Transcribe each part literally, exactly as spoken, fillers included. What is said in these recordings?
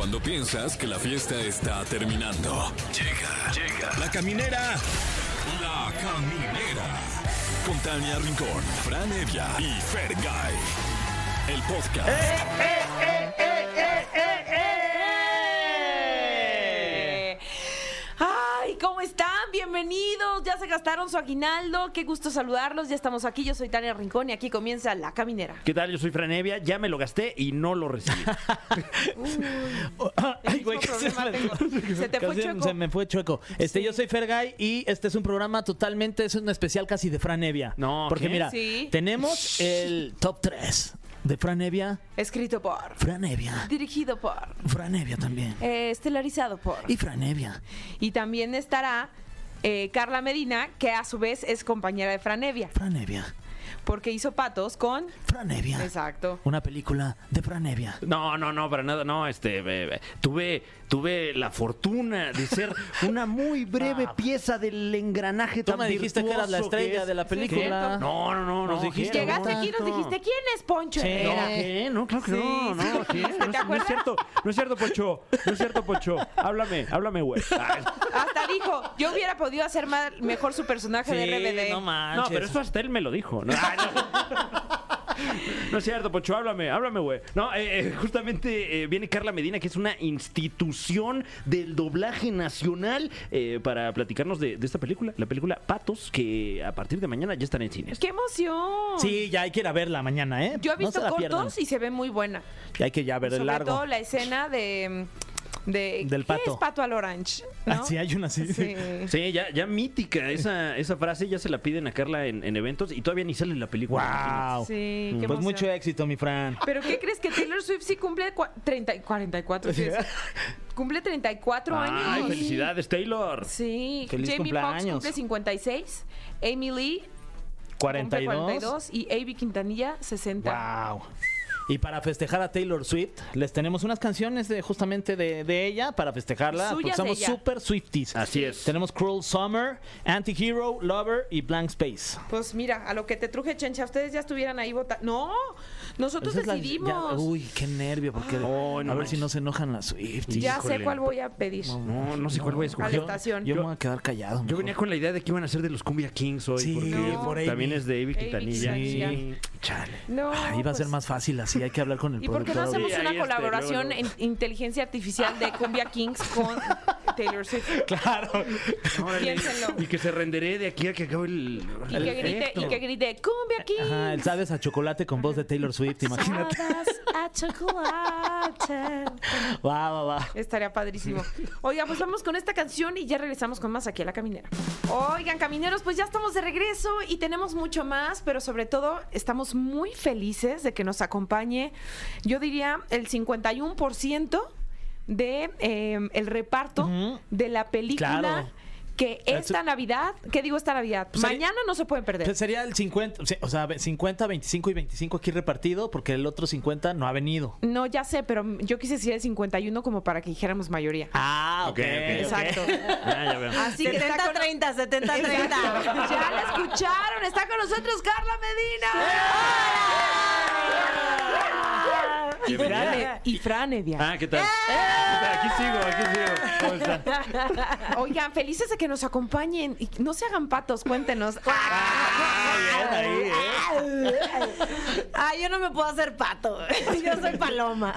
Cuando piensas que la fiesta está terminando. Llega, llega. La Caminera. La Caminera. Con Tania Rincón, Fran Hevia y Fergay. El podcast. ¡Eh, eh, eh, eh, eh, eh, eh! ¡Ay, cómo están! Bienvenidos. Ya se gastaron su aguinaldo. Qué gusto saludarlos. Ya estamos aquí. Yo soy Tania Rincón y aquí comienza La Caminera. ¿Qué tal? Yo soy Fran Hevia. Ya me lo gasté y no lo recibí. Uy. Ay, güey, se, se te fue chueco. Se me fue chueco. Este, sí. Yo soy Fergay y este es un programa totalmente, es un especial casi de Fran Hevia. No, porque ¿qué? Mira, ¿sí? Tenemos el top tres. De Fran Hevia. Escrito por Fran Hevia. Dirigido por Fran Hevia también. Eh, estelarizado por. Y Fran Hevia. Y también estará eh, Carla Medina, que a su vez es compañera de Fran Hevia. Fran Hevia. Porque hizo Patos con Fran Hevia. Exacto. Una película de Fran Hevia. No, no, no, para nada. No, este. Bebé. Tuve tuve la fortuna de ser una muy breve ah. pieza del engranaje. Tú me dijiste que eras la estrella es? de la película. ¿Sí? No, no, no, no. Nos dijiste. Llegaste aquí y nos dijiste, ¿quién es Poncho? Sí, Herrera? No, ¿qué? No, claro que sí. no. No, ¿qué? ¿Te no, ¿te no es cierto, no es cierto, Poncho. No es cierto, Poncho. Háblame, háblame, güey. Hasta dijo, yo hubiera podido hacer mal, mejor su personaje sí, de R B D. No manches. No, pero eso hasta él me lo dijo, ¿no? No es cierto, Poncho, háblame, háblame, güey. No, eh, justamente eh, viene Carla Medina, que es una institución del doblaje nacional, eh, para platicarnos de, de esta película, la película Patos, que a partir de mañana ya están en cines. ¡Qué emoción! Sí, ya hay que ir a verla mañana, ¿eh? Yo he visto no cortos y se ve muy buena. Y hay que ya ver el largo. Sobre todo la escena de... De, del ¿qué pato? Es pato al orange, ¿no? Ah, sí, hay una así. Sí, sí ya, ya mítica esa, esa frase. Ya se la piden a Carla en, en eventos y todavía ni sale en la película. ¡Wow! Sí, mm. Pues mucho éxito, mi Fran. ¿Pero qué crees? Que Taylor Swift sí cumple treinta, cuarenta y cuatro. ¿Sí? Cumple treinta y cuatro ah, años. ¡Ay, felicidades, Taylor! Sí. Feliz Jamie Foxx cumple cincuenta y seis. Amy Lee cuarenta y dos. Y Avi Quintanilla sesenta. ¡Wow! Y para festejar a Taylor Swift, les tenemos unas canciones de, justamente de, de ella para festejarla. Suyas, porque somos super Swifties. Así es. Tenemos Cruel Summer, Anti-Hero, Lover y Blank Space. Pues mira, a lo que te truje, chencha, ustedes ya estuvieran ahí votando. ¡No! Nosotros esa decidimos. La, ya, uy, qué nervio, porque ah, no, no, a ver no. si no se enojan las Swifties. Ya Híjole. sé cuál voy a pedir. No, no, no sé no, cuál voy a escoger. A la estación. Yo, yo me voy a quedar callado. Mejor. Yo venía con la idea de que iban a ser de los Cumbia Kings hoy. Sí, porque no, por también es de Avi Quintanilla. Sí. Chale. No, ah, iba pues, a ser más fácil así. Hay que hablar con el ¿Y por qué no hacemos sí, una colaboración en inteligencia artificial de Cumbia Kings con Taylor Swift? Claro. Piénsenlo. Y que se renderé de aquí a que acabe el, y, el que grite, y que grite Cumbia Kings. Ajá, el Sabes a Chocolate con voz de Taylor Swift, imagínate. Sabes a Chocolate. Va, va, va. Estaría padrísimo. Oigan, pues vamos con esta canción y ya regresamos con más aquí a La Caminera. Oigan, camineros, pues ya estamos de regreso y tenemos mucho más, pero sobre todo estamos muy felices de que nos acompañen. Yo diría el cincuenta y uno por ciento de eh, el reparto uh-huh. de la película claro. que esta Navidad, ¿qué digo esta Navidad? Pues mañana sería, no se pueden perder. Sería el cincuenta, o sea, cincuenta, veinticinco y veinticinco aquí repartido porque el otro cincuenta no ha venido. No, ya sé, pero yo quise decir el cincuenta y uno como para que dijéramos mayoría. Ah, ok, okay, okay exacto. Okay. Ah, ya veo. Así que setenta treinta, setenta treinta. Ya la escucharon, está con nosotros Carla Medina. ¡Sí! Y Fran, y Fran Hevia. Ah, ¿qué tal? ¡Eh! Aquí sigo, aquí sigo. ¿Cómo están? Oigan, felices de que nos acompañen. Y no se hagan patos, cuéntenos. Ah, bien, ahí, ¿eh? Ah, yo no me puedo hacer pato. Yo soy paloma.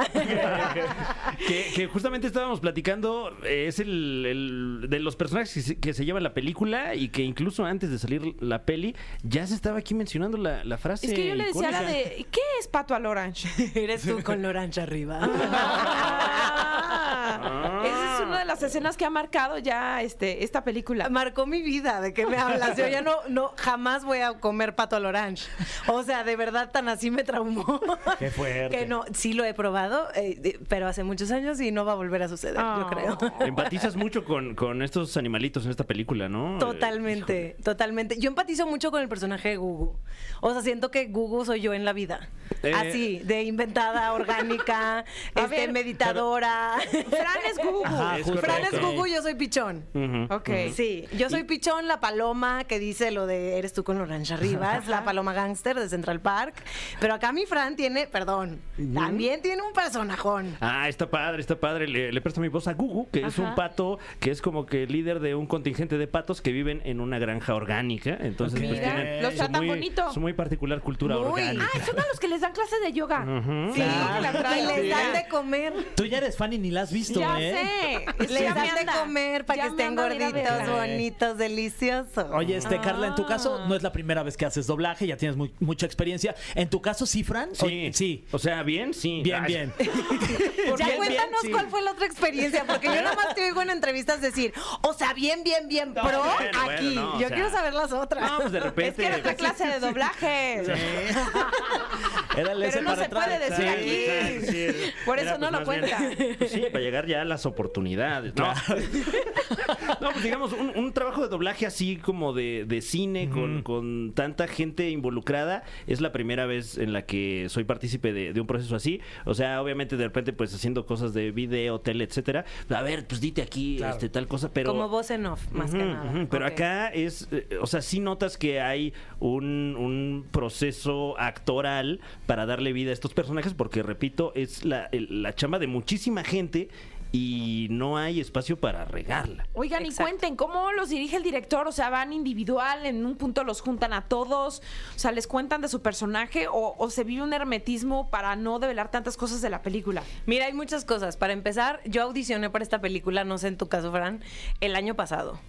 Que, que justamente estábamos platicando, eh, es el, el de los personajes que se, que se lleva la película y que incluso antes de salir la peli ya se estaba aquí mencionando la, la frase. Es que yo le decía icónica. La de, ¿qué es pato al orange? Eres tú con la orange arriba. Ah, esa es una de las escenas que ha marcado ya este esta película. Marcó mi vida, ¿de qué me hablas? Yo ya no, no jamás voy a comer pato al orange. O sea, de verdad tan así me traumó. Qué fuerte. Que no, sí lo he probado, eh, pero hace muchos años y no va a volver a suceder, oh. yo creo. Empatizas mucho con, con estos animalitos en esta película, ¿no? Totalmente, eh, totalmente. Yo empatizo mucho con el personaje de Gugu. O sea, siento que Gugu soy yo en la vida. Eh, así, de inventada, orgánica, este, ver, meditadora. Fran es Gugu. Ajá, es justo, Fran es Gugu, yo soy Pichón. Uh-huh. Ok. Uh-huh. Sí, yo soy y... Pichón, la paloma que dice lo de eres tú con los ranchos arriba, es la paloma gángster de Central Park. Pero acá mi Fran tiene, perdón, uh-huh. también tiene un personajón. Ah, está padre, está padre. Le, le presto mi voz a Gugu, que Ajá. es un pato, que es como que líder de un contingente de patos que viven en una granja orgánica. Entonces, okay. pues tienen... Los tratan muy, bonito. Es muy particular cultura muy. orgánica. Ah, son a los que les dan clases de yoga. Uh-huh. Sí, claro. la traen, les dan de comer. Tú ya eres fan y ni la has visto, ya ¿eh? Ya sé. Les dan de comer para ya que estén gorditos, bonitos, deliciosos. Oye, este, ah. Carla, en tu caso, no es la primera vez que haces doblaje, ya tienes muy, mucha experiencia. ¿En tu caso sí, Fran? Sí. O, sí. O sea, ¿bien? Sí. Bien, Ay. bien. Ya bien, cuéntanos bien, cuál sí. fue la otra experiencia, porque yo nada más te oigo en entrevistas decir, o sea, bien, bien, bien, no, pro, bueno, aquí. Bueno, no, yo o sea, quiero saber las otras. No, pues de repente. Es que era otra clase de doblaje. Sí. Era Pero no se puede decir aquí. Sí, sí, sí. Por eso era, pues, no lo cuenta. Bien, pues, sí, para llegar ya a las oportunidades. No, no pues digamos, un, un trabajo de doblaje así como de, de cine, uh-huh. con, con tanta gente involucrada, es la primera vez en la que soy partícipe de, de un proceso así. O sea, obviamente de repente, pues haciendo cosas de video, tele, etcétera. A ver, pues dite aquí claro. este tal cosa, pero... Como voz en off, más uh-huh, que nada. Uh-huh, pero okay. acá es, eh, o sea, sí notas que hay un, un proceso actoral para darle vida a estos personajes, porque repito, es la, el, la chamba de muchísima gente y no hay espacio para regarla. Oigan, Exacto. y cuenten, ¿cómo los dirige el director? O sea, ¿van individual? ¿En un punto los juntan a todos? O sea, ¿les cuentan de su personaje? ¿O, o se vive un hermetismo para no develar tantas cosas de la película? Mira, hay muchas cosas. Para empezar, yo audicioné para esta película, no sé en tu caso, Fran, el año pasado.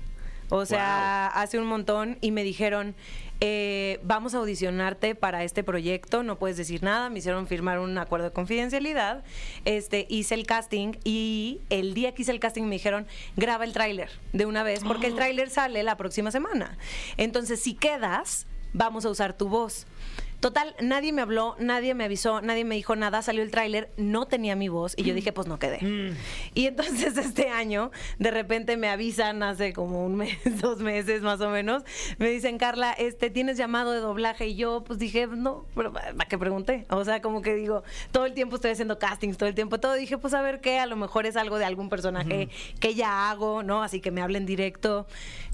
O sea, wow. hace un montón, y me dijeron... Eh, vamos a audicionarte para este proyecto, no puedes decir nada, me hicieron firmar un acuerdo de confidencialidad, este, hice el casting y el día que hice el casting me dijeron, graba el tráiler de una vez, porque el tráiler sale la próxima semana, entonces si quedas, vamos a usar tu voz. Total, nadie me habló, nadie me avisó, nadie me dijo nada, salió el tráiler, no tenía mi voz y yo dije, pues no quedé. Mm. Y entonces este año, de repente me avisan hace como un mes, dos meses más o menos, me dicen, Carla, este, ¿tienes llamado de doblaje? Y yo pues dije, no, pero ¿para qué pregunté? O sea, como que digo, todo el tiempo estoy haciendo castings, todo el tiempo todo, dije, pues a ver qué, a lo mejor es algo de algún personaje mm. que ya hago, ¿no? Así que me hablen directo.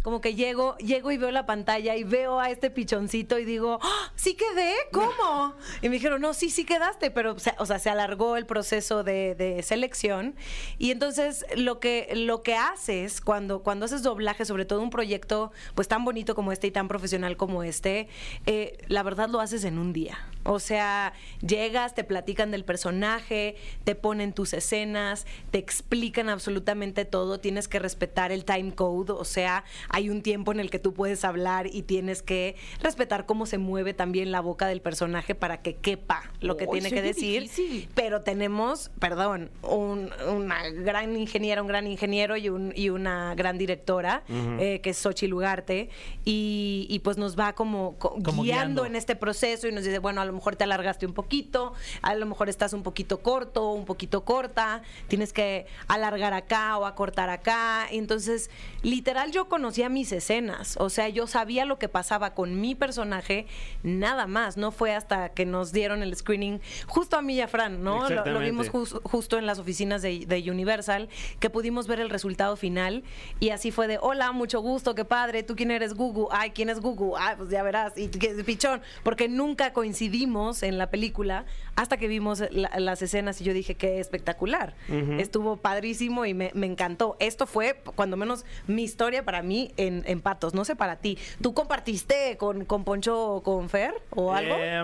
Como que llego, llego y veo la pantalla y veo a este pichoncito y digo, ¡oh, sí quedé! ¿Cómo? Y me dijeron, no, sí, sí quedaste, pero, o sea, se alargó el proceso de, de selección. Y entonces lo que, lo que haces cuando, cuando haces doblaje, sobre todo un proyecto pues tan bonito como este y tan profesional como este, eh, la verdad lo haces en un día. O sea, llegas, te platican del personaje, te ponen tus escenas, te explican absolutamente todo, tienes que respetar el time code, o sea, hay un tiempo en el que tú puedes hablar y tienes que respetar cómo se mueve también la boca del personaje para que quepa lo que oh, tiene que decir, difícil. Pero tenemos, perdón, un, una gran ingeniera, un gran ingeniero y, un, y una gran directora, uh-huh. eh, que es Xochitl Ugarte, y, y pues nos va como, como guiando, guiando en este proceso y nos dice, bueno, a lo mejor te alargaste un poquito, a lo mejor estás un poquito corto, un poquito corta, tienes que alargar acá o acortar acá. Entonces, literal, yo conocía mis escenas, o sea, yo sabía lo que pasaba con mi personaje, nada más, no fue hasta que nos dieron el screening justo a mí y a Fran, ¿no? Lo, lo vimos just, justo en las oficinas de, de Universal, que pudimos ver el resultado final y así fue de, hola, mucho gusto, qué padre, ¿tú quién eres? Gugu. Ay, ¿quién es Gugu? Ay, pues ya verás, y Pichón, porque nunca coincidimos en la película hasta que vimos la, las escenas y yo dije, qué espectacular, uh-huh. estuvo padrísimo y me, me encantó. Esto fue, cuando menos, mi historia para mí en, en Patos, no sé para ti. ¿Tú compartiste con, con Poncho o con Fer? ¿O algo? Eh,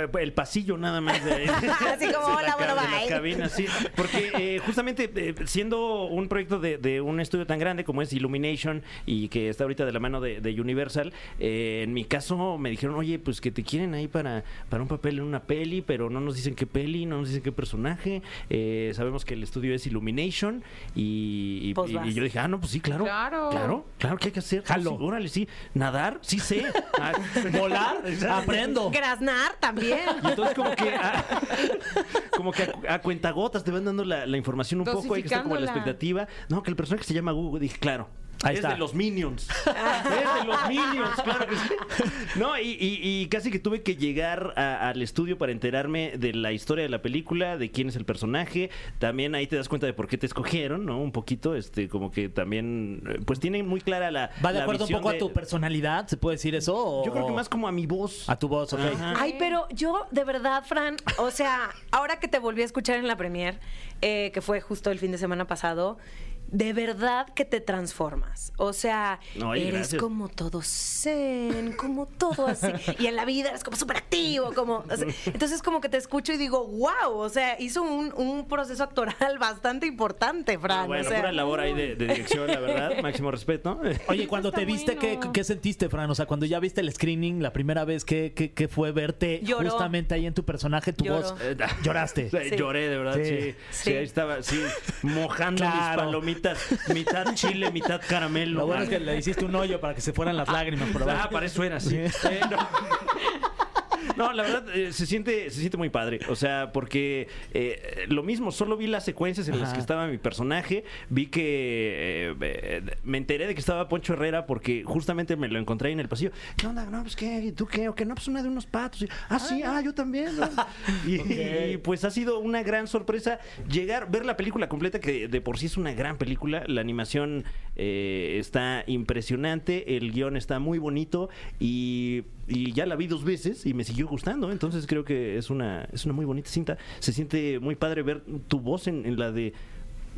eh, el pasillo nada más. De, así como, hola, bueno, bye. Cabina, sí, porque eh, justamente eh, siendo un proyecto de, de un estudio tan grande como es Illumination y que está ahorita de la mano de, de Universal, eh, en mi caso me dijeron, oye, pues que te quieren ahí para, para un papel en una peli, pero no nos dicen qué peli, no nos dicen qué personaje. Eh, sabemos que el estudio es Illumination y, y, pues y, y yo dije, ah, no, pues sí, claro. Claro. Claro, claro que hay que hacer. Jalo. Sí, órale, sí. Nadar, sí sé. Ah, volar, aprendo. Graznar también. Entonces como que a, como que a, a cuentagotas te van dando la, la información un poco, hay que estar como en la expectativa. No, que el personaje se llama Gugu, dije, claro. Ahí es está. de los Minions. Es de los Minions, claro que sí. No, y, y, y casi que tuve que llegar a, al estudio para enterarme de la historia de la película, de quién es el personaje. También ahí te das cuenta de por qué te escogieron, ¿no? Un poquito, este, como que también, pues tienen muy clara la. ¿Va de la acuerdo un poco de... a tu personalidad? ¿Se puede decir eso? O... Yo creo que más como a mi voz. A tu voz, ok. Ajá. Ay, pero yo, de verdad, Fran, o sea, ahora que te volví a escuchar en la premiere, eh, que fue justo el fin de semana pasado. De verdad que te transformas. O sea, no, eres gracias. como todo zen, como todo así. Y en la vida eres como súper activo. Como, o sea, entonces como que te escucho y digo, wow, o sea, hizo un, un proceso actoral bastante importante, Fran. Bueno, o sea, pura labor ahí de, de dirección, la verdad. Máximo respeto. Oye, cuando te viste, bueno. ¿qué, ¿qué sentiste, Fran? O sea, cuando ya viste el screening, la primera vez, ¿qué, qué, qué fue verte Lloró. justamente ahí en tu personaje, tu Lloró. voz? Eh, Lloraste. Sí. Lloré, de verdad, sí. Sí, sí. sí ahí estaba, sí, mojando claro. mis palomitas. Mitad chile, mitad caramelo. Lo bueno es que le hiciste un hoyo para que se fueran las lágrimas. Ah, para eso era, sí. Eh, no. No, la verdad, eh, se siente se siente muy padre. O sea, porque eh, lo mismo, solo vi las secuencias en Ajá. las que estaba mi personaje. Vi que eh, me enteré de que estaba Poncho Herrera porque justamente me lo encontré ahí en el pasillo. ¿Qué onda? No, pues qué, ¿tú qué? ¿O qué? No, pues una de unos patos. Y, ah, sí, ah, yo también. ¿No? Y, okay. y pues ha sido una gran sorpresa llegar, ver la película completa, que de por sí es una gran película. La animación eh, está impresionante, el guión está muy bonito y... Y ya la vi dos veces y me siguió gustando. Entonces creo que es una, es una muy bonita cinta. Se siente muy padre ver tu voz en, en la de...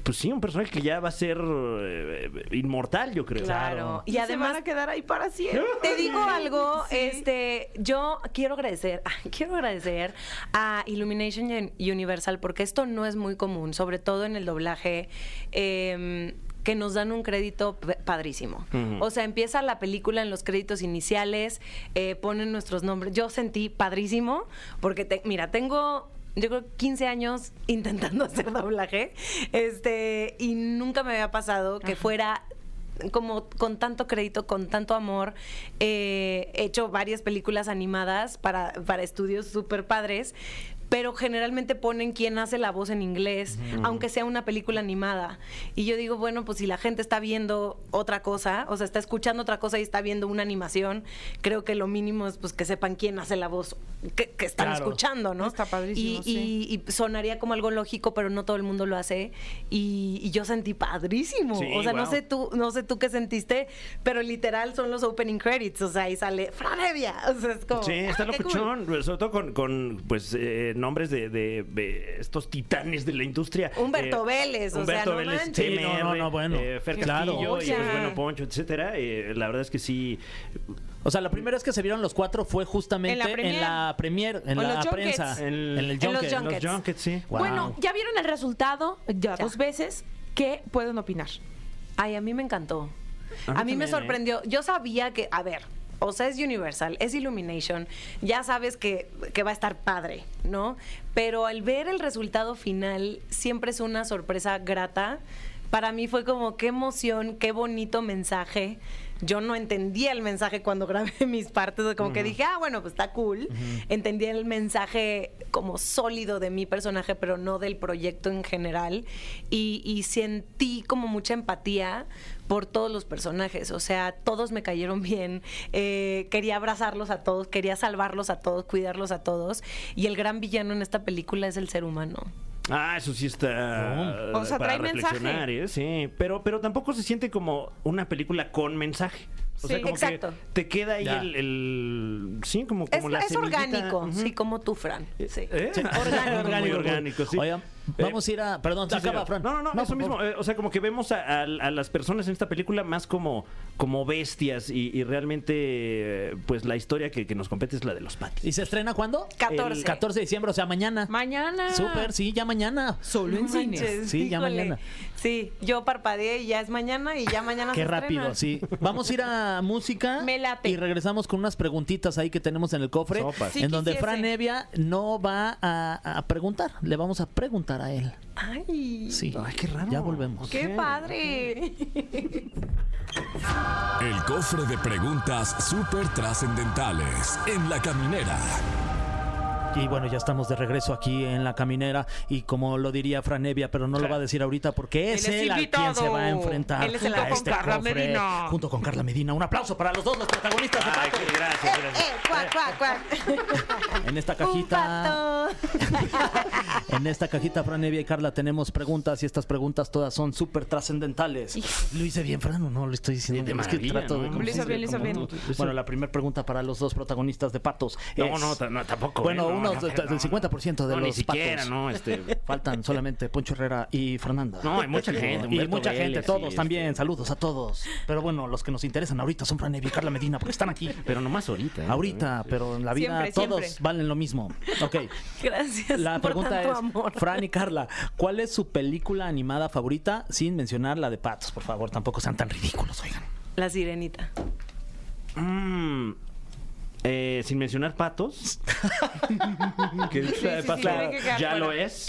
Pues sí, un personaje que ya va a ser eh, inmortal, yo creo. Claro. Y, y además se van a quedar ahí para siempre. Te digo algo, sí. este, yo quiero agradecer, quiero agradecer a Illumination y Universal porque esto no es muy común, sobre todo en el doblaje. Eh, que nos dan un crédito padrísimo. Uh-huh. O sea, empieza la película en los créditos iniciales, eh, ponen nuestros nombres. Yo sentí padrísimo, porque, te, mira, tengo... Yo creo quince años intentando hacer doblaje, este, y nunca me había pasado que Ajá. fuera... como con tanto crédito, con tanto amor. Eh, he hecho varias películas animadas para, para estudios súper padres, pero generalmente ponen quién hace la voz en inglés, mm. aunque sea una película animada. Y yo digo, bueno, pues si la gente está viendo otra cosa, o sea, está escuchando otra cosa y está viendo una animación, creo que lo mínimo es pues que sepan quién hace la voz que, que están claro. escuchando, ¿no? Está padrísimo, y, sí. y, y sonaría como algo lógico, pero no todo el mundo lo hace. Y, y yo sentí padrísimo. Sí, o sea, wow. no sé tú, no sé tú qué sentiste, pero literal son los opening credits, o sea, ahí sale Fran Hevia, o sea, es como... Sí, está ah, locuchón, cool. sobre todo con, con pues, eh, nombres de, de, de estos titanes de la industria. Humberto eh, Vélez, Humberto o sea, Vélez, no manches. T M R, sí, no, no, no, bueno. Eh, Fer Castillo, claro. y pues, bueno, Poncho, etcétera, eh, la verdad es que sí... O sea, la primera vez que se vieron los cuatro fue justamente en la premier, en la, premier, en la prensa. En, en, el en los junkets. Los junkets, sí. Wow. Bueno, ya vieron el resultado ya, ya. dos veces, ¿qué pueden opinar? Ay, a mí me encantó. A mí, a mí también, me sorprendió. ¿Eh? Yo sabía que, a ver, o sea, es Universal, es Illumination, ya sabes que, que va a estar padre, ¿no? Pero al ver el resultado final, siempre es una sorpresa grata. Para mí fue como, qué emoción, qué bonito mensaje. Yo no entendía el mensaje cuando grabé mis partes, como uh-huh. que dije, ah, bueno, pues está cool. Uh-huh. Entendía el mensaje como sólido de mi personaje, pero no del proyecto en general. Y, y sentí como mucha empatía por todos los personajes. O sea, todos me cayeron bien. Eh, quería abrazarlos a todos, quería salvarlos a todos, cuidarlos a todos. Y el gran villano en esta película es el ser humano. Ah, eso sí está. No. O sea, para trae mensaje. ¿Eh? Sí, pero, pero tampoco se siente como una película con mensaje. O sí, sea, como exacto. que te queda ahí el, el. Sí, como, como es, la es orgánico, uh-huh. sí, como tú, Fran. Sí. ¿Eh? sí. Orgánico. Orgánico, orgánico, sí. Oigan, vamos a ir a. Perdón, sí, acaba, Fran. No, no, no, no eso mismo. Eh, o sea, como que vemos a, a, a las personas en esta película más como, como bestias y, y realmente, eh, pues la historia que, que nos compete es la de los patios. ¿Y se estrena cuándo? catorce. El catorce de diciembre, o sea, mañana. Mañana. Súper, sí, ya mañana. Solo no en cines. Sí, híjole. Ya mañana. Sí, yo parpadeé y ya es mañana y ya mañana. Qué se rápido, estrena. Sí. Vamos a ir a. Música y regresamos con unas preguntitas ahí que tenemos en el cofre, sí, en donde quisiese. Fran Hevia no va a, a preguntar, le vamos a preguntar a él. Ay, sí. Ay, qué raro. Ya volvemos. Qué sí. padre. El cofre de preguntas súper trascendentales en La Caminera. Y bueno, ya estamos de regreso aquí en La Caminera. Y como lo diría Fran Hevia, pero no claro. lo va a decir ahorita porque es él, él a quien se va a enfrentar. Él es el a con este Carla cofre, Medina. Junto con Carla Medina. Un aplauso para los dos, los protagonistas. Ay, qué gracias, gracias. Eh, eh, cuac, cuac, cuac. En esta cajita En esta cajita, Fran Hevia y Carla, tenemos preguntas. Y estas preguntas todas son súper trascendentales. ¿Lo hice bien, Fran, o no? Lo estoy diciendo bien. Es que trato ¿no? de Lo hice bien, lo hice bien. Tú, tú, tú, bueno, la primera pregunta para los dos protagonistas de Patos es... No, no, no tampoco. Bueno, no, unos no, no, del cincuenta por ciento de no, los ni siquiera, Patos. No, este... Faltan solamente Poncho Herrera y Fernanda. No, hay mucha gente. Humberto y mucha Vélez, gente, todos sí, también. Este... Saludos a todos. Pero bueno, los que nos interesan ahorita son Fran Hevia y Carla Medina, porque están aquí. Pero nomás ahorita. ¿eh? Ahorita, pero en la vida siempre, todos siempre. valen lo mismo. Ok. Gracias. La pregunta es, amor. Fran y Carla, ¿cuál es su película animada favorita sin mencionar la de Patos? Por favor, tampoco sean tan ridículos, oigan. La Sirenita. Mm, eh, sin mencionar Patos. que, sí, sí, sí, que ya bueno. lo es.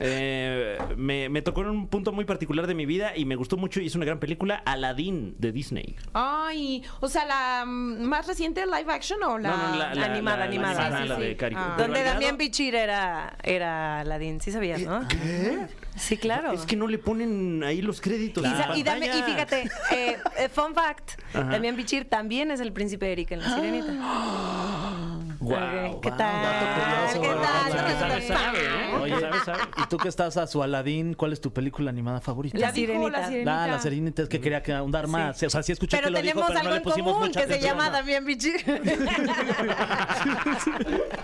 eh, me, me tocó en un punto muy particular de mi vida y me gustó mucho y es una gran película, Aladdin de Disney. Ay, o sea, la más reciente live action o la, no, no, la, la animada, la, animada, la, animada. Sí, sí, la sí. de caricatura. Ah. Donde Damián Bichir era, era Aladdin, sí sabías, ¿no? ¿Qué? Sí, claro. Es que no le ponen ahí los créditos. Y, y, dame, y fíjate, eh, fun fact, Damián Bichir también es el príncipe Eric en La Sirenita. Wow, okay. ¿Qué, wow, tal? ¿Qué tal? ¿Qué tal? ¿Qué tal? ¿Sabe, sabe, eh? Oye, ¿sabe, sabe? ¿Y tú que estás a su Aladín, cuál es tu película animada favorita? La Sirenita. La Sirenita, la, la Sirenita es que quería ahondar más. Sí. O sea, sí escuché pero que lo dijo, pero no le pusimos común, mucha atención. Pero tenemos algo en común que se llama Damián Bichir.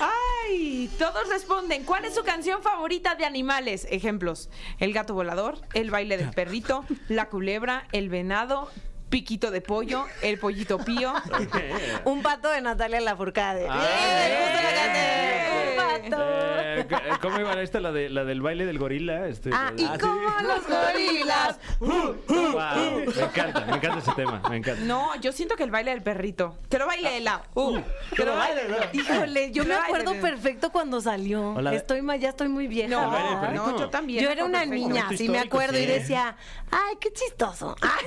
¡Ay! Todos responden. ¿Cuál es su canción favorita de animales? Ejemplos. El gato volador, el baile del perrito, la culebra, el venado... Piquito de pollo, el pollito pío. Un pato de Natalia Lafourcade. Ah, eh, eh, ¡Un pato! Eh, ¿Cómo iba esta? La, de, la del baile del gorila. Este, ah, ¿y ah, cómo sí? los gorilas? uh, uh, wow, me encanta, me encanta ese tema. Me encanta. No, yo siento que el baile del perrito. Te lo baile la. Uh, te lo baile. Híjole, yo me acuerdo perfecto cuando salió. Hola. Estoy Ya estoy muy vieja. No, no, no, yo también. Yo era una perfecto. niña, sí me acuerdo, sí. y decía, ¡ay, qué chistoso! Ay.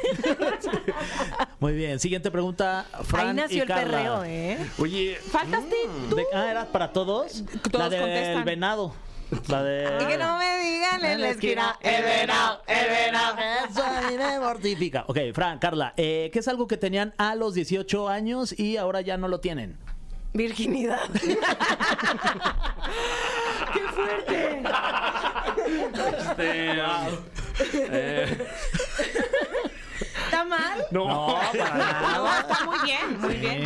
Muy bien, siguiente pregunta, Fran. Ahí nació y el Carla. perreo, ¿eh? Oye, faltaste mm, tú. De, ah, ¿era para todos? Todos la de contestan. El venado. La de... Y que no me digan en, en la esquina, esquina. El venado, el venado. Eso a mí me mortifica. Ok, Fran, Carla, eh, ¿qué es algo que tenían a los dieciocho años y ahora ya no lo tienen? Virginidad. ¡Qué fuerte! Este, wow. eh. ¿Está mal? No, no, para nada. No, está muy bien, muy bien.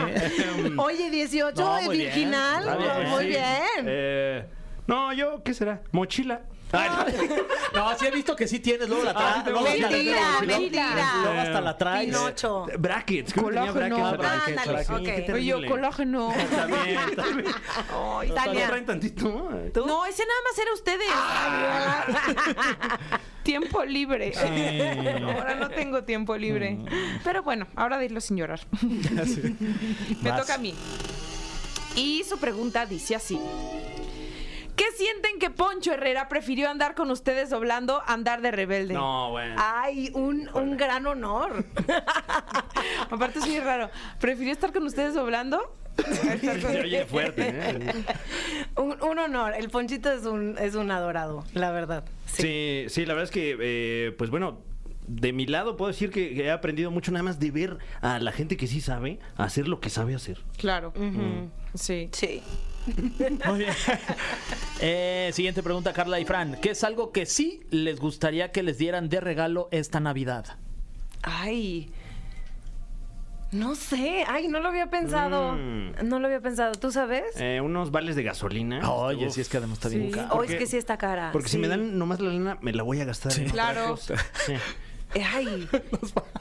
Oye, dieciocho no, de virginal. Muy bien. Bien. Muy bien. Eh, no, yo, ¿qué será? Mochila. Ay, no, no, sí he visto que sí tienes, luego la traes. Ah, mentira, la mentira. Luego hasta la traes. Pinocho. Brackets, colágeno. Brackets, brackets, brackets. Okay. Oye, yo, colágeno. También, también. Oh, no, Tania. ¿Traen tantito? ¿Tú? No, ese nada más era ustedes. Ah. Tiempo libre. Ay. Ahora no tengo tiempo libre. Mm. Pero bueno, ahora de irlo sin llorar. Sí. Me Vas. toca a mí. Y su pregunta dice así. ¿Qué sienten que Poncho Herrera prefirió andar con ustedes doblando a andar de rebelde? No, bueno. Ay, un, un gran honor. Aparte es muy raro. ¿Prefirió estar con ustedes doblando? Se oye fuerte, ¿eh? un, un honor. El Ponchito es un, es un adorado, la verdad. Sí, sí, sí, la verdad es que, eh, pues bueno... De mi lado puedo decir que he aprendido mucho nada más de ver a la gente que sí sabe hacer lo que sabe hacer. Claro. Uh-huh. Mm. Sí. Sí. Muy bien. eh, siguiente pregunta, Carla y Fran. ¿Qué es algo que sí les gustaría que les dieran de regalo esta Navidad? Ay... No sé, ay, no lo había pensado. Mm. No lo había pensado, ¿tú sabes? Eh, unos vales de gasolina. Oye, oh, sí, es que además está sí. bien cara. O es que sí está cara. Porque sí. si me dan nomás la lana, me la voy a gastar. Sí. Claro. Sí. Ay,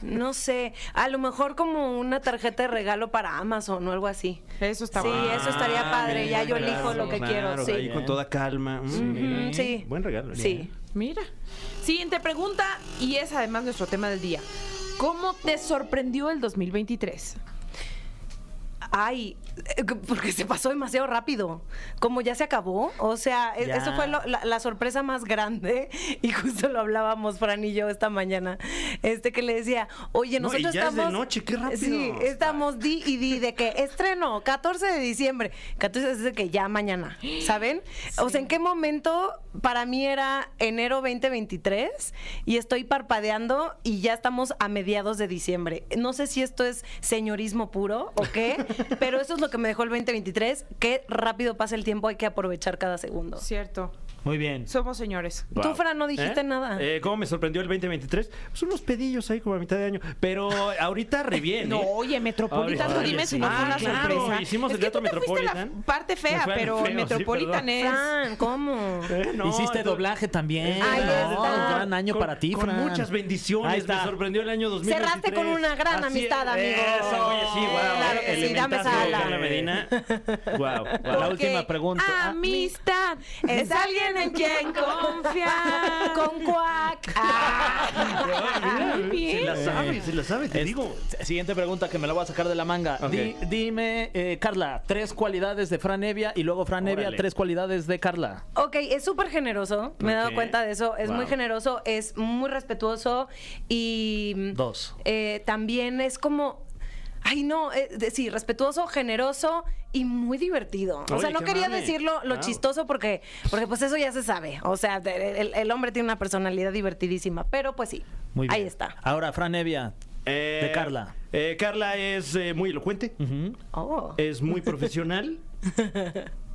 no sé. A lo mejor como una tarjeta de regalo para Amazon o algo así. Eso está Sí, ah, eso estaría padre. Mira, ya yo elijo claro, lo que claro, quiero. Sí. Ahí con toda calma. Sí. Mm-hmm, sí. Buen regalo. Sí. Mira. Siguiente pregunta, y es además nuestro tema del día. ¿Cómo te sorprendió el dos mil veintitrés? ay, porque se pasó demasiado rápido, como ya se acabó, o sea, ya. Eso fue lo, la, la sorpresa más grande, y justo lo hablábamos Fran y yo esta mañana, este que le decía, oye, nosotros no, y ya estamos... es de noche, qué rápido. Sí, estamos di y di de que estreno, catorce de diciembre, catorce de diciembre que ya mañana, ¿saben? Sí. O sea, ¿en qué momento? Para mí era enero veinte veintitrés y estoy parpadeando y ya estamos a mediados de diciembre. No sé si esto es señorismo puro o qué, pero eso es lo que me dejó el veinte veintitrés, que rápido pasa el tiempo, hay que aprovechar cada segundo. Cierto. Muy bien. Somos señores. Wow. Tú, Fran, no dijiste ¿Eh? nada. Eh, ¿Cómo me sorprendió el veinte veintitrés? Pues unos pedillos ahí como a mitad de año. Pero ahorita re bien. No, ¿eh? Oye, Metropolitan, tú dime si no fue una sorpresa. Hicimos el Teatro Metropolitan. Parte fea, pero Metropolitan es. Fran, ¿cómo? Eh, no, Hiciste no, doblaje también. Ahí está. No, un gran año con, para ti, Fran. Con muchas bendiciones. Me sorprendió el año dos mil veintitrés. Cerraste con una gran Así amistad, amigo. Eso, oye, sí, wow. Claro que sí, dame sala. Carla Medina. Wow. La última pregunta. Amistad. Es alguien en quien confiar. Con cuac. Ah, muy bien. Se la sabe, se la sabe, te es, digo. Siguiente pregunta que me la voy a sacar de la manga. Okay. Di, dime, eh, Carla, tres cualidades de Fran Hevia y luego Fran Hevia, tres cualidades de Carla. Ok, es súper generoso. Me okay. he dado cuenta de eso. Es wow. muy generoso, es muy respetuoso y... Dos. Eh, también es como... Ay, no, eh, de, sí, respetuoso, generoso y muy divertido. Oye, o sea, no quería mame. decirlo lo wow. chistoso porque, porque pues eso ya se sabe. O sea, el, el hombre tiene una personalidad divertidísima, pero pues sí, muy bien. Ahí está. Ahora, Fran Hevia, eh, de Carla. Eh, Carla es eh, muy elocuente, uh-huh. oh. es muy profesional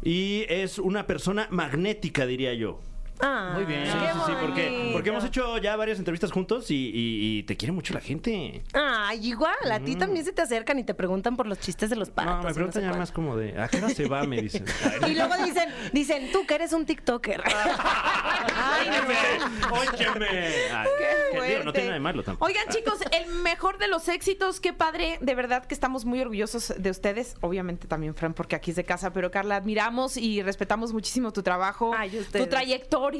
y es una persona magnética, diría yo. Ah, muy bien. Sí, sí, sí, porque, porque hemos hecho ya varias entrevistas juntos y, y, y te quiere mucho la gente. Ah, igual, a mm. ti también se te acercan y te preguntan por los chistes de los patos. No, me preguntan no sé ya cuál. más como de, ¿a qué hora se va? Me dicen. Y luego dicen, dicen, tú que eres un TikToker. Ay, no. Óyeme. Ay, qué fuerte. No tiene nada de malo tampoco. Oigan, chicos, el mejor de los éxitos, qué padre. De verdad que estamos muy orgullosos de ustedes. Obviamente también, Fran, porque aquí es de casa. Pero, Carla, admiramos y respetamos muchísimo tu trabajo, Ay, tu trayectoria.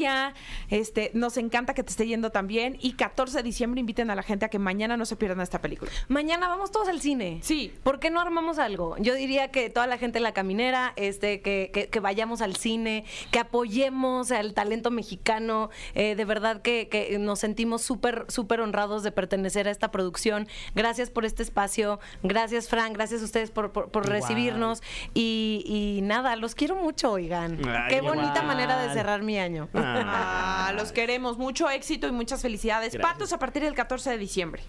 Este, nos encanta que te esté yendo tan bien. Y catorce de diciembre inviten a la gente a que mañana no se pierdan esta película. Mañana vamos todos al cine. Sí. ¿Por qué no armamos algo? Yo diría que toda la gente de La Caminera, este, que, que, que vayamos al cine, que apoyemos al talento mexicano. Eh, de verdad que, que nos sentimos súper, súper honrados de pertenecer a esta producción. Gracias por este espacio. Gracias, Fran. Gracias a ustedes por, por, por recibirnos. Wow. Y, y nada, los quiero mucho, oigan. Ay, qué bonita wow. manera de cerrar mi año. Ah, los queremos, mucho éxito y muchas felicidades. Gracias. Patos a partir del catorce de diciembre.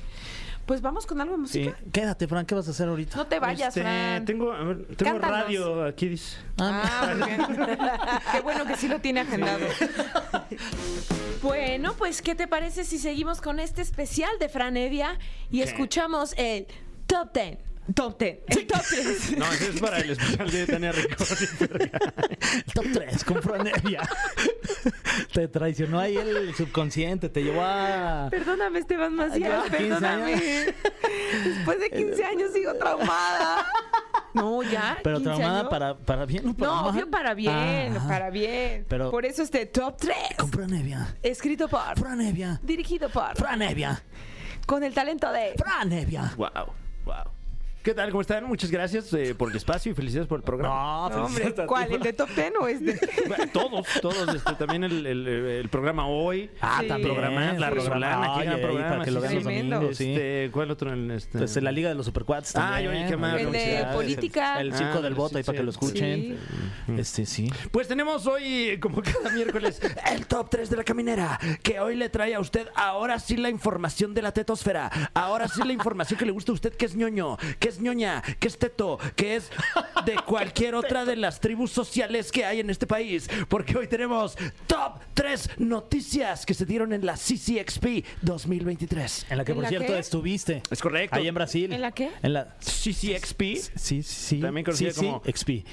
Pues vamos con algo de música. Sí. Quédate, Fran, ¿qué vas a hacer ahorita? No te vayas, este, Fran. Tengo, a ver, tengo radio aquí, dice. Ah, muy bien. Qué bueno que sí lo tiene agendado. Sí. Bueno, pues, ¿qué te parece si seguimos con este especial de Fran Hevia y ¿Qué? escuchamos el Top diez? Top diez. El top tres. No, ese es para el especial de Tania Rincón. Top tres con Fran Hevia. Te traicionó ahí el subconsciente, te llevó a... Perdóname, Esteban Macías, perdóname. Después de quince años sigo traumada. No, ya. Pero traumada para, para bien o para no, mal. No, obvio, para bien, ah, para bien. Pero por eso este top tres. Con Fran Hevia. Escrito por Fran Hevia. Dirigido por Fran Hevia. Con el talento de Fran Hevia. Wow, wow. ¿Qué tal? ¿Cómo están? Muchas gracias eh, por el espacio y felicidades por el programa. No, no hombre, ¿cuál? ¿El de Top diez o este? Bueno, todos, todos. Este, también el, el, el programa hoy. Ah, sí, también. Programas, la sí, Rosalana, aquí hay programas. Para que lo vean los domingos, este, ¿cuál otro? El, este... Pues la Liga de los Supercuads también. Ah, yo dije más. El de Política. El, el Circo ah, del Voto, sí, ahí sí, para que lo escuchen. Sí. Este, sí. Pues tenemos hoy, como cada miércoles, el Top tres de La Caminera, que hoy le trae a usted ahora sí la información de la tetosfera. Ahora sí la información que le gusta a usted, que es ñoño, que es ñoña, que es teto, que es de cualquier otra de las tribus sociales que hay en este país, porque hoy tenemos top tres noticias que se dieron en la C C X P dos mil veintitrés. En la que, por cierto, estuviste. Es correcto. Ahí en Brasil. ¿En la qué? En la C C X P. Sí, sí. También conocida como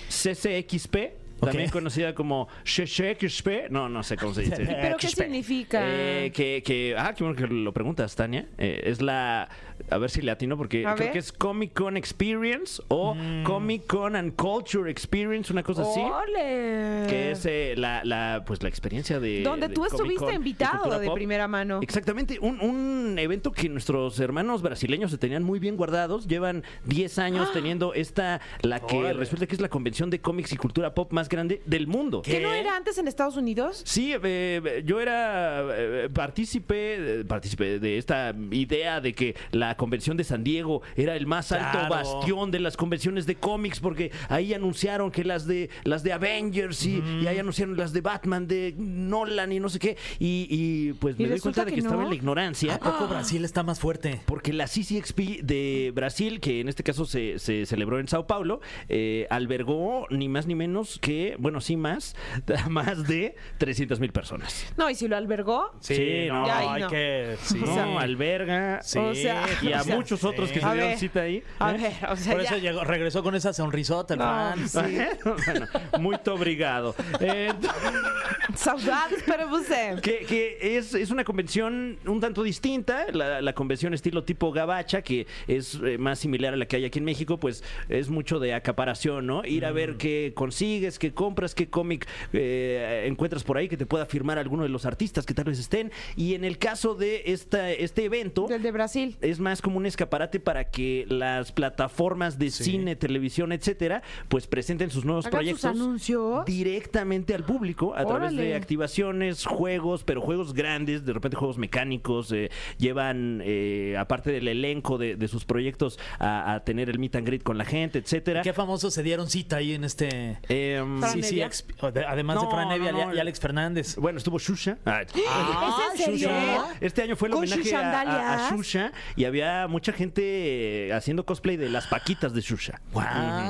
C C X P. también conocida como C C X P. No, no sé cómo se dice. ¿Pero qué significa? Eh, que, que, ah, qué bueno que lo preguntas, Tania. Eh, es la, a ver si le atino, porque a creo ver. que es Comic Con Experience o mm. Comic Con and Culture Experience, una cosa así. ¡Ole! Que es eh, la, la, pues, la experiencia de donde de tú estuviste invitado de, de primera mano. Exactamente, un, un evento que nuestros hermanos brasileños se tenían muy bien guardados. Llevan diez años ¡Ah! teniendo esta, la que ¡Ole! resulta que es la convención de cómics y cultura pop más grande del mundo. ¿Que no era antes en Estados Unidos? Sí, eh, yo era eh, partícipe, eh, partícipe de esta idea de que la convención de San Diego era el más alto claro. bastión de las convenciones de cómics, porque ahí anunciaron que las de las de Avengers y, mm. y ahí anunciaron las de Batman, de Nolan y no sé qué. Y, y pues me ¿Y doy cuenta de que, que no? estaba en la ignorancia. ¿A poco ah. Brasil está más fuerte? Porque la C C X P de Brasil, que en este caso se, se celebró en Sao Paulo, eh, albergó ni más ni menos que, bueno, sí más, más de trescientas mil personas. No, y si lo albergó, sí, sí no, ya, hay no. que. Sí. O sea, no, alberga. Sí, o sea, y a o sea, muchos otros sí. que se dieron cita ahí. A ver, o sea, por eso llegó, regresó con esa sonrisota, hermano. No, sí. Bueno, muy obrigado. Eh, Saudades para você. Que, que es, es una convención un tanto distinta, la, la convención estilo tipo gabacha, que es eh, más similar a la que hay aquí en México, pues es mucho de acaparación, ¿no? Ir a mm. ver qué consigues, qué compras, qué cómic eh, encuentras por ahí que te pueda firmar alguno de los artistas que tal vez estén. Y en el caso de esta, este evento, del de Brasil, es más como un escaparate para que las plataformas de sí. cine, televisión, etcétera, pues presenten sus nuevos Hagan proyectos sus anuncios directamente al público a través de activaciones, juegos, pero juegos grandes, de repente juegos mecánicos, eh, llevan, eh, aparte del elenco de, de sus proyectos, a, a tener el meet and greet con la gente, etcétera. ¿Qué famosos se dieron cita ahí en este? Eh, sí, sí, además no, de Fran Hevia no, no, y Alex Fernández. Bueno, estuvo Xuxa. Ah, ¿es en serio? Este año fue el homenaje a, a, a Xuxa y había mucha gente haciendo cosplay de las Paquitas de Xuxa. Wow.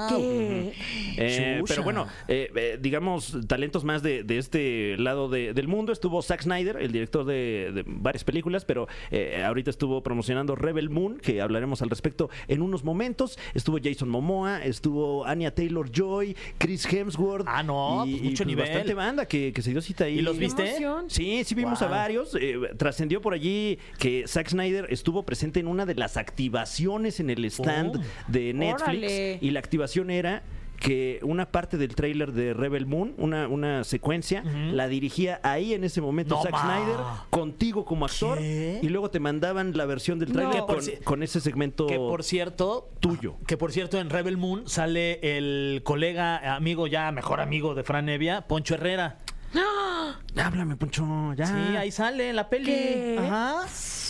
¿Qué? Eh, pero bueno, eh, eh, digamos, talentos más de, de este lado de, del mundo. Estuvo Zack Snyder, el director de, de varias películas, pero eh, ahorita estuvo promocionando Rebel Moon, que hablaremos al respecto en unos momentos. Estuvo Jason Momoa, estuvo Anya Taylor-Joy, Chris Hemsworth. Ah, no, y, pues mucho y, pues, nivel. Bastante banda que, que se dio cita ahí. ¿Y los viste? Emoción. Sí, sí vimos wow. a varios. Eh, trascendió por allí que Zack Snyder estuvo presente en una de las activaciones en el stand oh, de Netflix. Órale. Y la activación era que una parte del tráiler de Rebel Moon, una, una secuencia, uh-huh. la dirigía ahí en ese momento no Zack ma. Snyder, contigo como actor, ¿qué? Y luego te mandaban la versión del tráiler no. con, con ese segmento que por cierto tuyo. Que por cierto en Rebel Moon sale el colega, amigo ya, mejor amigo de Fran Hevia, Poncho Herrera. ¡Ah! Háblame, Poncho, ya. Sí, ahí sale en la peli. ¿Qué? Ajá.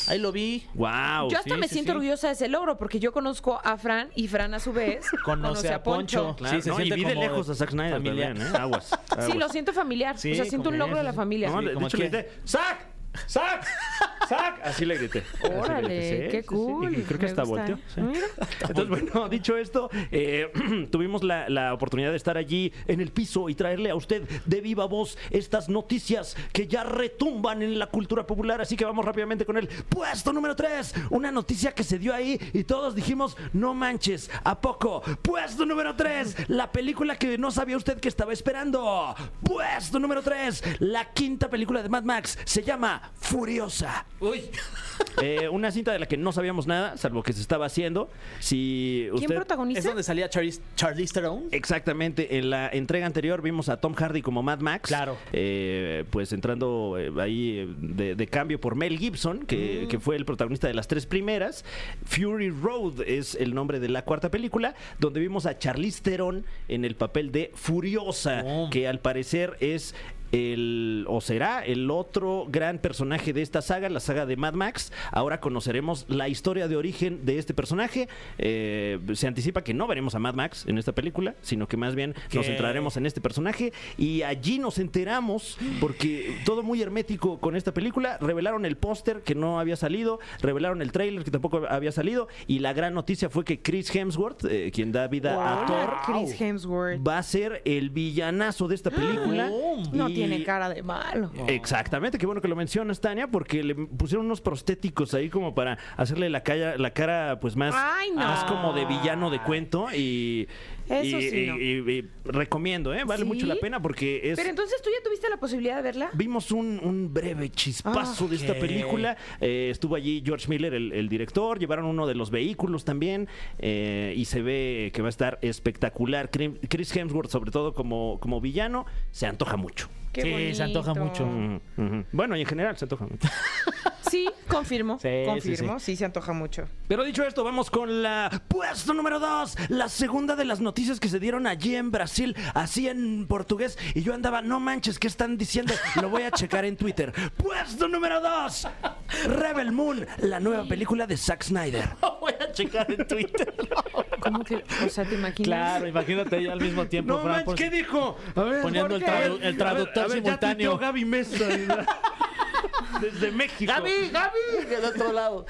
Ahí lo vi. Wow. Yo hasta sí, me sí, siento sí. orgullosa de ese logro, porque yo conozco a Fran y Fran a su vez conoce a Poncho. Poncho. Claro. Sí, se no, siente y vi como de lejos a Zack Snyder. Familiar. También, ¿eh? Aguas, aguas. Sí, lo siento familiar. Sí, o sea, siento un logro de la familia. No, sí, de hecho, le dije, ¡Zack! ¡Zack! ¡Zack! Así le grité. ¡Órale! Le grité. Sí, ¡qué sí, cool! Sí. Creo que hasta volteó. Sí. Entonces, bueno, dicho esto, eh, tuvimos la, la oportunidad de estar allí en el piso y traerle a usted de viva voz estas noticias que ya retumban en la cultura popular. Así que vamos rápidamente con el puesto número tres. Una noticia que se dio ahí y todos dijimos, no manches, ¿a poco? Puesto número tres. La película que no sabía usted que estaba esperando. Puesto número tres. La quinta película de Mad Max se llama Furiosa. Uy. Eh, una cinta de la que no sabíamos nada, salvo que se estaba haciendo. Si usted... ¿Quién protagoniza? Es donde salía Charlize, Charlize Theron. Exactamente. En la entrega anterior vimos a Tom Hardy como Mad Max. Claro. Eh, pues entrando ahí de, de cambio por Mel Gibson, que, mm. que fue el protagonista de las tres primeras. Fury Road es el nombre de la cuarta película, donde vimos a Charlize Theron en el papel de Furiosa, oh. que al parecer es... El, o será el otro gran personaje de esta saga, la saga de Mad Max. Ahora conoceremos la historia de origen de este personaje. Eh, se anticipa que no veremos a Mad Max en esta película, sino que más bien ¿Qué? nos centraremos en este personaje. Y allí nos enteramos, porque todo muy hermético con esta película. Revelaron el póster que no había salido, revelaron el tráiler que tampoco había salido. Y la gran noticia fue que Chris Hemsworth, eh, quien da vida wow. a Thor, Chris Hemsworth, va a ser el villanazo de esta película. Oh. Y no tiene cara de malo. Exactamente, qué bueno que lo mencionas, Tania, porque le pusieron unos prostéticos ahí como para hacerle la cara, la cara pues más, Ay, no. más como de villano de cuento. Y, Eso y, sí, no. y, y, y recomiendo, ¿eh? Vale ¿Sí? mucho la pena porque es... Pero entonces tú ya tuviste la posibilidad de verla. Vimos un, un breve chispazo ah, de esta okay. película. Eh, estuvo allí George Miller, el, el director. Llevaron uno de los vehículos también. Eh, y se ve que va a estar espectacular. Chris Hemsworth, sobre todo como, como villano, se antoja mucho. Qué sí, bonito. Se antoja mucho. Mm, mm-hmm. Bueno, y en general se antoja mucho. Sí, confirmo. Sí, confirmo, sí, sí. sí, se antoja mucho. Pero dicho esto, vamos con la puesto número dos. La segunda de las noticias que se dieron allí en Brasil, así en portugués. Y yo andaba, no manches, ¿qué están diciendo? Lo voy a checar en Twitter. Puesto número dos. Rebel Moon, la nueva película de Zack Snyder. Lo voy a checar en Twitter. ¿Cómo que? O sea, ¿te imaginas? Claro, imagínate ya al mismo tiempo. No, Fran, man, ¿qué dijo? A ver, poniendo el, tradu el traductor a ver, a ver, simultáneo. Ya Gaby Mesa. Desde México. Gaby, Gaby, del otro lado.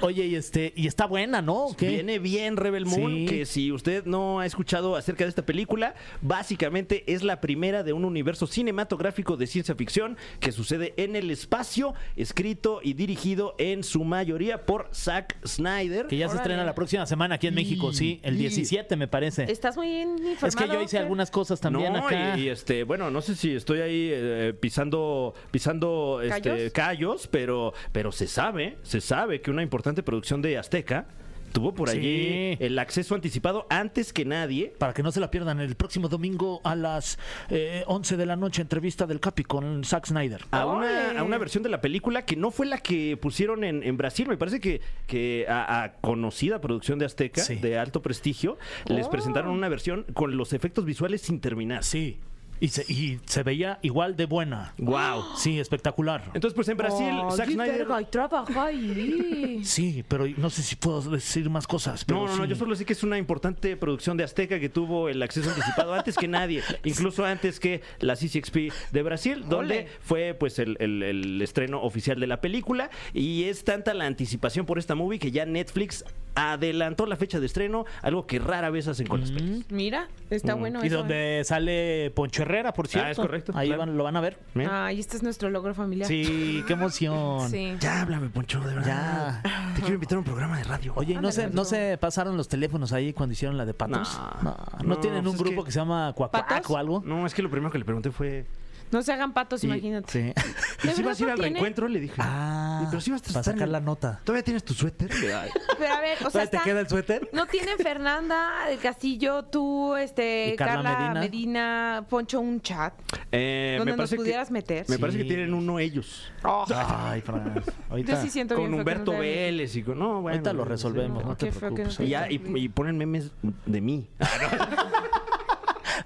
Oye, y este, y está buena, ¿no? ¿Qué? Viene bien Rebel Moon, sí. que si usted no ha escuchado acerca de esta película, básicamente es la primera de un universo cinematográfico de ciencia ficción que sucede en el espacio, escrito y dirigido en su mayoría por Zack Snyder. Que ya Órale. se estrena la próxima semana aquí en México, y, sí, el diecisiete me parece. Estás muy bien informado. Es que yo hice ¿qué? algunas cosas también no, acá. Y, y este, bueno, no sé si estoy ahí eh, pisando, pisando este, callos. Pero, pero se sabe, se sabe que una importante producción de Azteca tuvo por sí. allí el acceso anticipado antes que nadie. Para que no se la pierdan, el próximo domingo a las eh, once de la noche, entrevista del Capi con Zack Snyder. A una, a una versión de la película que no fue la que pusieron en, en Brasil. Me parece que, que a, a conocida producción de Azteca, sí. de alto prestigio, oh. les presentaron una versión con los efectos visuales sin terminar. Sí. Y se, y se veía igual de buena. Wow. Sí, espectacular. Entonces, pues en Brasil, oh, Zack Snyder trabaja ahí. Sí, pero no sé si puedo decir más cosas. Pero no, no, sí. no, yo solo sé que es una importante producción de Azteca que tuvo el acceso anticipado antes que nadie, incluso antes que la C C X P de Brasil, donde Ole. fue pues el, el, el estreno oficial de la película. Y es tanta la anticipación por esta movie que ya Netflix adelantó la fecha de estreno, algo que rara vez hacen con mm. las pelis. Mira, está mm. bueno. Y eso, donde eh. sale Poncho Herrera, por cierto. Ah, es correcto. Ahí claro. van, lo van a ver. Bien. Ah, y este es nuestro logro familiar. Sí, qué emoción. Sí. Ya háblame, Poncho, de verdad. Ya. Te quiero invitar a un programa de radio. Oye, ¿no, se, ¿no se pasaron los teléfonos ahí cuando hicieron la de Patos? No, no, no, no tienen un grupo que, que se llama Cuacuac o algo. No, es que lo primero que le pregunté fue... No se hagan patos, y, imagínate. Sí. ¿Y si vas a ir al reencuentro? Le dije. Ah, pero si vas a para sacar en... la nota. ¿Todavía tienes tu suéter? Ay. Pero a ver, o sea, ¿te está... queda el suéter? No tienen Fernanda del Castillo, tú, este, Carla, Carla Medina? Medina, Poncho, un chat eh, donde me nos pudieras que, meter. Me parece sí. que tienen uno ellos. Oh. Ay, Fran. Ahorita, yo sí siento bien con Humberto no Vélez y con... No, bueno, ahorita lo resolvemos, no, no te preocupes. No y, ya, y, y ponen memes de mí.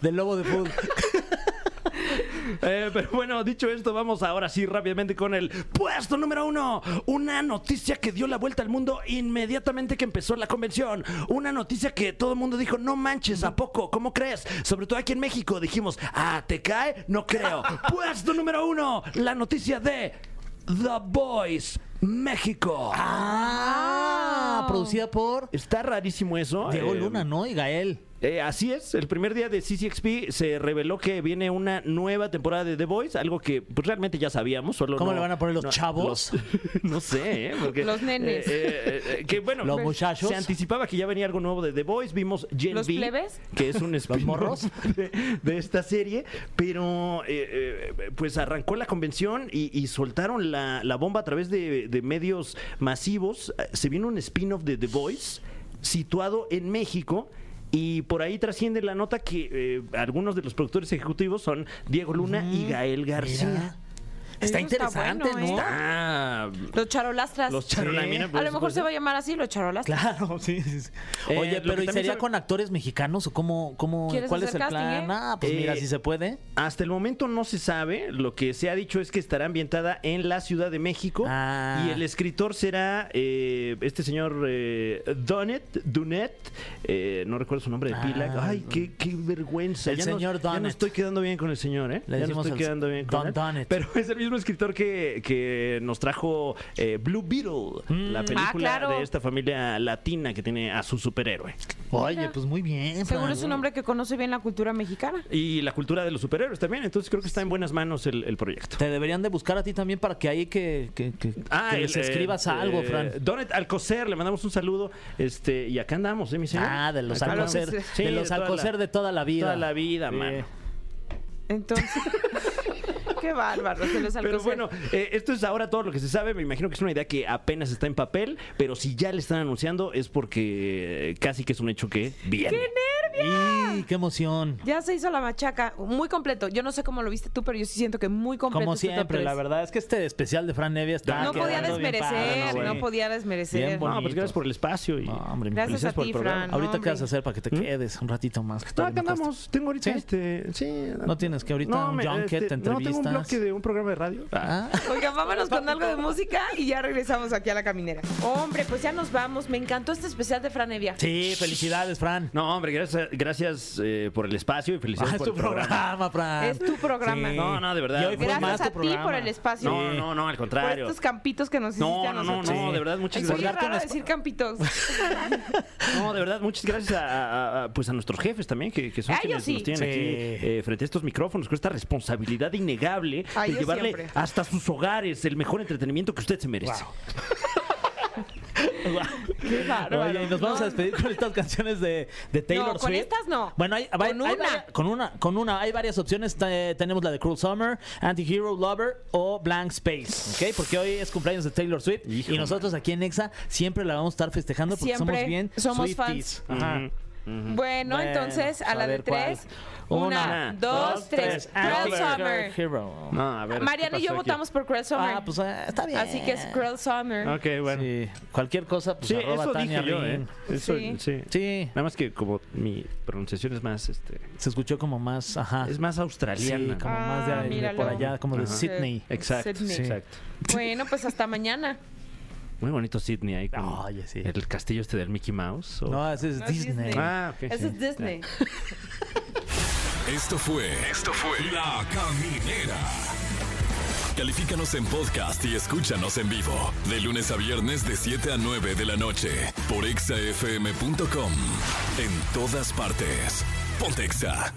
Del lobo de fútbol. Eh, pero bueno, dicho esto, vamos ahora sí rápidamente con el puesto número uno. Una noticia que dio la vuelta al mundo inmediatamente que empezó la convención. Una noticia que todo el mundo dijo, no manches, ¿a poco? ¿Cómo crees? Sobre todo aquí en México dijimos, ah, ¿te cae? No creo. Puesto número uno, la noticia de The Boys, México. Ah, producida por... Está rarísimo eso. Diego eh, Luna, ¿no? Y Gael. Eh, así es, el primer día de C C X P se reveló que viene una nueva temporada de The Boys, algo que pues, realmente ya sabíamos. Solo ¿Cómo no, le van a poner los no, chavos? Los, no sé, ¿eh? Porque, los nenes. Eh, eh, eh, que bueno, los muchachos. Se anticipaba que ya venía algo nuevo de The Boys. Vimos Gen ¿Los B, plebes? Que es un spin-off de, de esta serie, pero eh, eh, pues arrancó la convención y, y soltaron la, la bomba a través de, de medios masivos. Se viene un spin-off de The Boys situado en México. Y por ahí trasciende la nota que eh, algunos de los productores ejecutivos son Diego Luna mm. y Gael García. Mira. Está Eso interesante, está bueno, ¿no? ¿eh? Está... Los charolastras. Los charolastras. Sí. A lo mejor se va a llamar así, los charolastras. Claro, sí. sí, sí. Eh, Oye, pero ¿y sería se... con actores mexicanos o cómo, cómo cuál es el casting, plan? Eh? Ah, pues eh, mira, si se puede. Hasta el momento no se sabe. Lo que se ha dicho es que estará ambientada en la Ciudad de México ah. y el escritor será eh, este señor eh, Donet, Dunet. Eh, no recuerdo su nombre de ah. pila. Ay, qué, qué vergüenza. El ya señor no, Donet. Ya no estoy quedando bien con el señor, ¿eh? Le ya no estoy el... quedando bien con Don él. Donet. Pero es el mismo mismo escritor que, que nos trajo eh, Blue Beetle, mm. la película ah, claro. de esta familia latina que tiene a su superhéroe. Oye, pues muy bien. Seguro es un hombre que conoce bien la cultura mexicana. Y la cultura de los superhéroes también. Entonces creo que está en buenas manos el, el proyecto. Te deberían de buscar a ti también para que ahí que, que, que, ah, que el, les escribas eh, algo, Fran. Donet Alcocer, le mandamos un saludo. Este, y acá andamos, ¿eh, mi señor? Ah, de los Alcocer. Sí, de los de Alcocer la, de toda la vida. Toda la vida, sí. mano. Entonces... Qué bárbaro, se los Pero bueno, eh, esto es ahora todo lo que se sabe. Me imagino que es una idea que apenas está en papel, pero si ya le están anunciando es porque casi que es un hecho que viene. ¡Qué nervios! ¡Y qué emoción! Ya se hizo la machaca, muy completo. Yo no sé cómo lo viste tú, pero yo sí siento que muy completo. Como siempre, este la verdad es que este especial de Fran Hevia está No podía desmerecer, padre, no, no podía desmerecer. No, pues gracias por el espacio. Y no, hombre, gracias a ti, Fran. Ahorita no, qué vas a hacer para que te ¿Mm? quedes un ratito más. Que no, acá andamos. Tengo ahorita ¿Sí? este... Sí. No tienes que ahorita no, un junket, este, entrevista. No, bloque de un programa de radio. Ah. Oigan, vámonos con algo de música y ya regresamos aquí a La Caminera. Hombre, pues ya nos vamos. Me encantó este especial de Fran Hevia. Sí, felicidades, Fran. No, hombre, gracias, gracias eh, por el espacio y felicidades ah, por el programa. programa Fran. Es tu programa. Sí. No, no, de verdad. Y hoy gracias más a ti por el espacio. No, no, no, al contrario. Por estos campitos que nos hiciste no, a nosotros. No, no, no, de verdad, muchas gracias. Es muy raro decir campitos. No, de verdad, muchas gracias a, a, a, pues a nuestros jefes también, que, que son Ay, quienes sí. nos tienen sí. aquí eh, frente a estos micrófonos, con esta responsabilidad innegable de Ay, llevarle siempre. hasta sus hogares el mejor entretenimiento que usted se merece. Wow. Qué raro, Oye, y nos vamos no. a despedir con estas canciones de, de Taylor Swift. No, con Swift. estas no. Bueno, hay, con, hay, una. Hay varias, con una. Con una. Hay varias opciones. Eh, tenemos la de Cruel Summer, Anti-Hero, Lover o Blank Space. ¿Okay? Porque hoy es cumpleaños de Taylor Swift. Hijo y nosotros man. aquí en Nexa siempre la vamos a estar festejando porque siempre somos bien somos Swifties. Fans. Ajá. Mm-hmm. Bueno, bueno, entonces a la a de tres. Cuál. Una, dos, dos tres. Cruel Summer. Hero. No, a ver, Mariana y yo aquí? votamos por Cruel Summer. Ah, pues está bien. Así que es Cruel Summer. Ok, bueno. Sí. Cualquier cosa, pues sí, arroba eso Tania dije yo, ¿eh? Eso, sí. Sí. sí. Nada más que como mi pronunciación es más. este Se escuchó como más. Ajá. Es más australiana. Sí, como ah, más de, de por allá, como ajá. de Sydney. Exacto. Sydney. Sí. Exacto. Bueno, pues hasta mañana. Muy bonito Sydney ahí con oh, yeah, sí. el castillo este del Mickey Mouse. ¿O? No, ese es no, Disney. Disney. Ah, okay. Ese sí. es Disney. Esto fue, esto fue La Caminera. Califícanos en podcast y escúchanos en vivo de lunes a viernes de siete a nueve de la noche por exa f m punto com. En todas partes. Ponte Exa.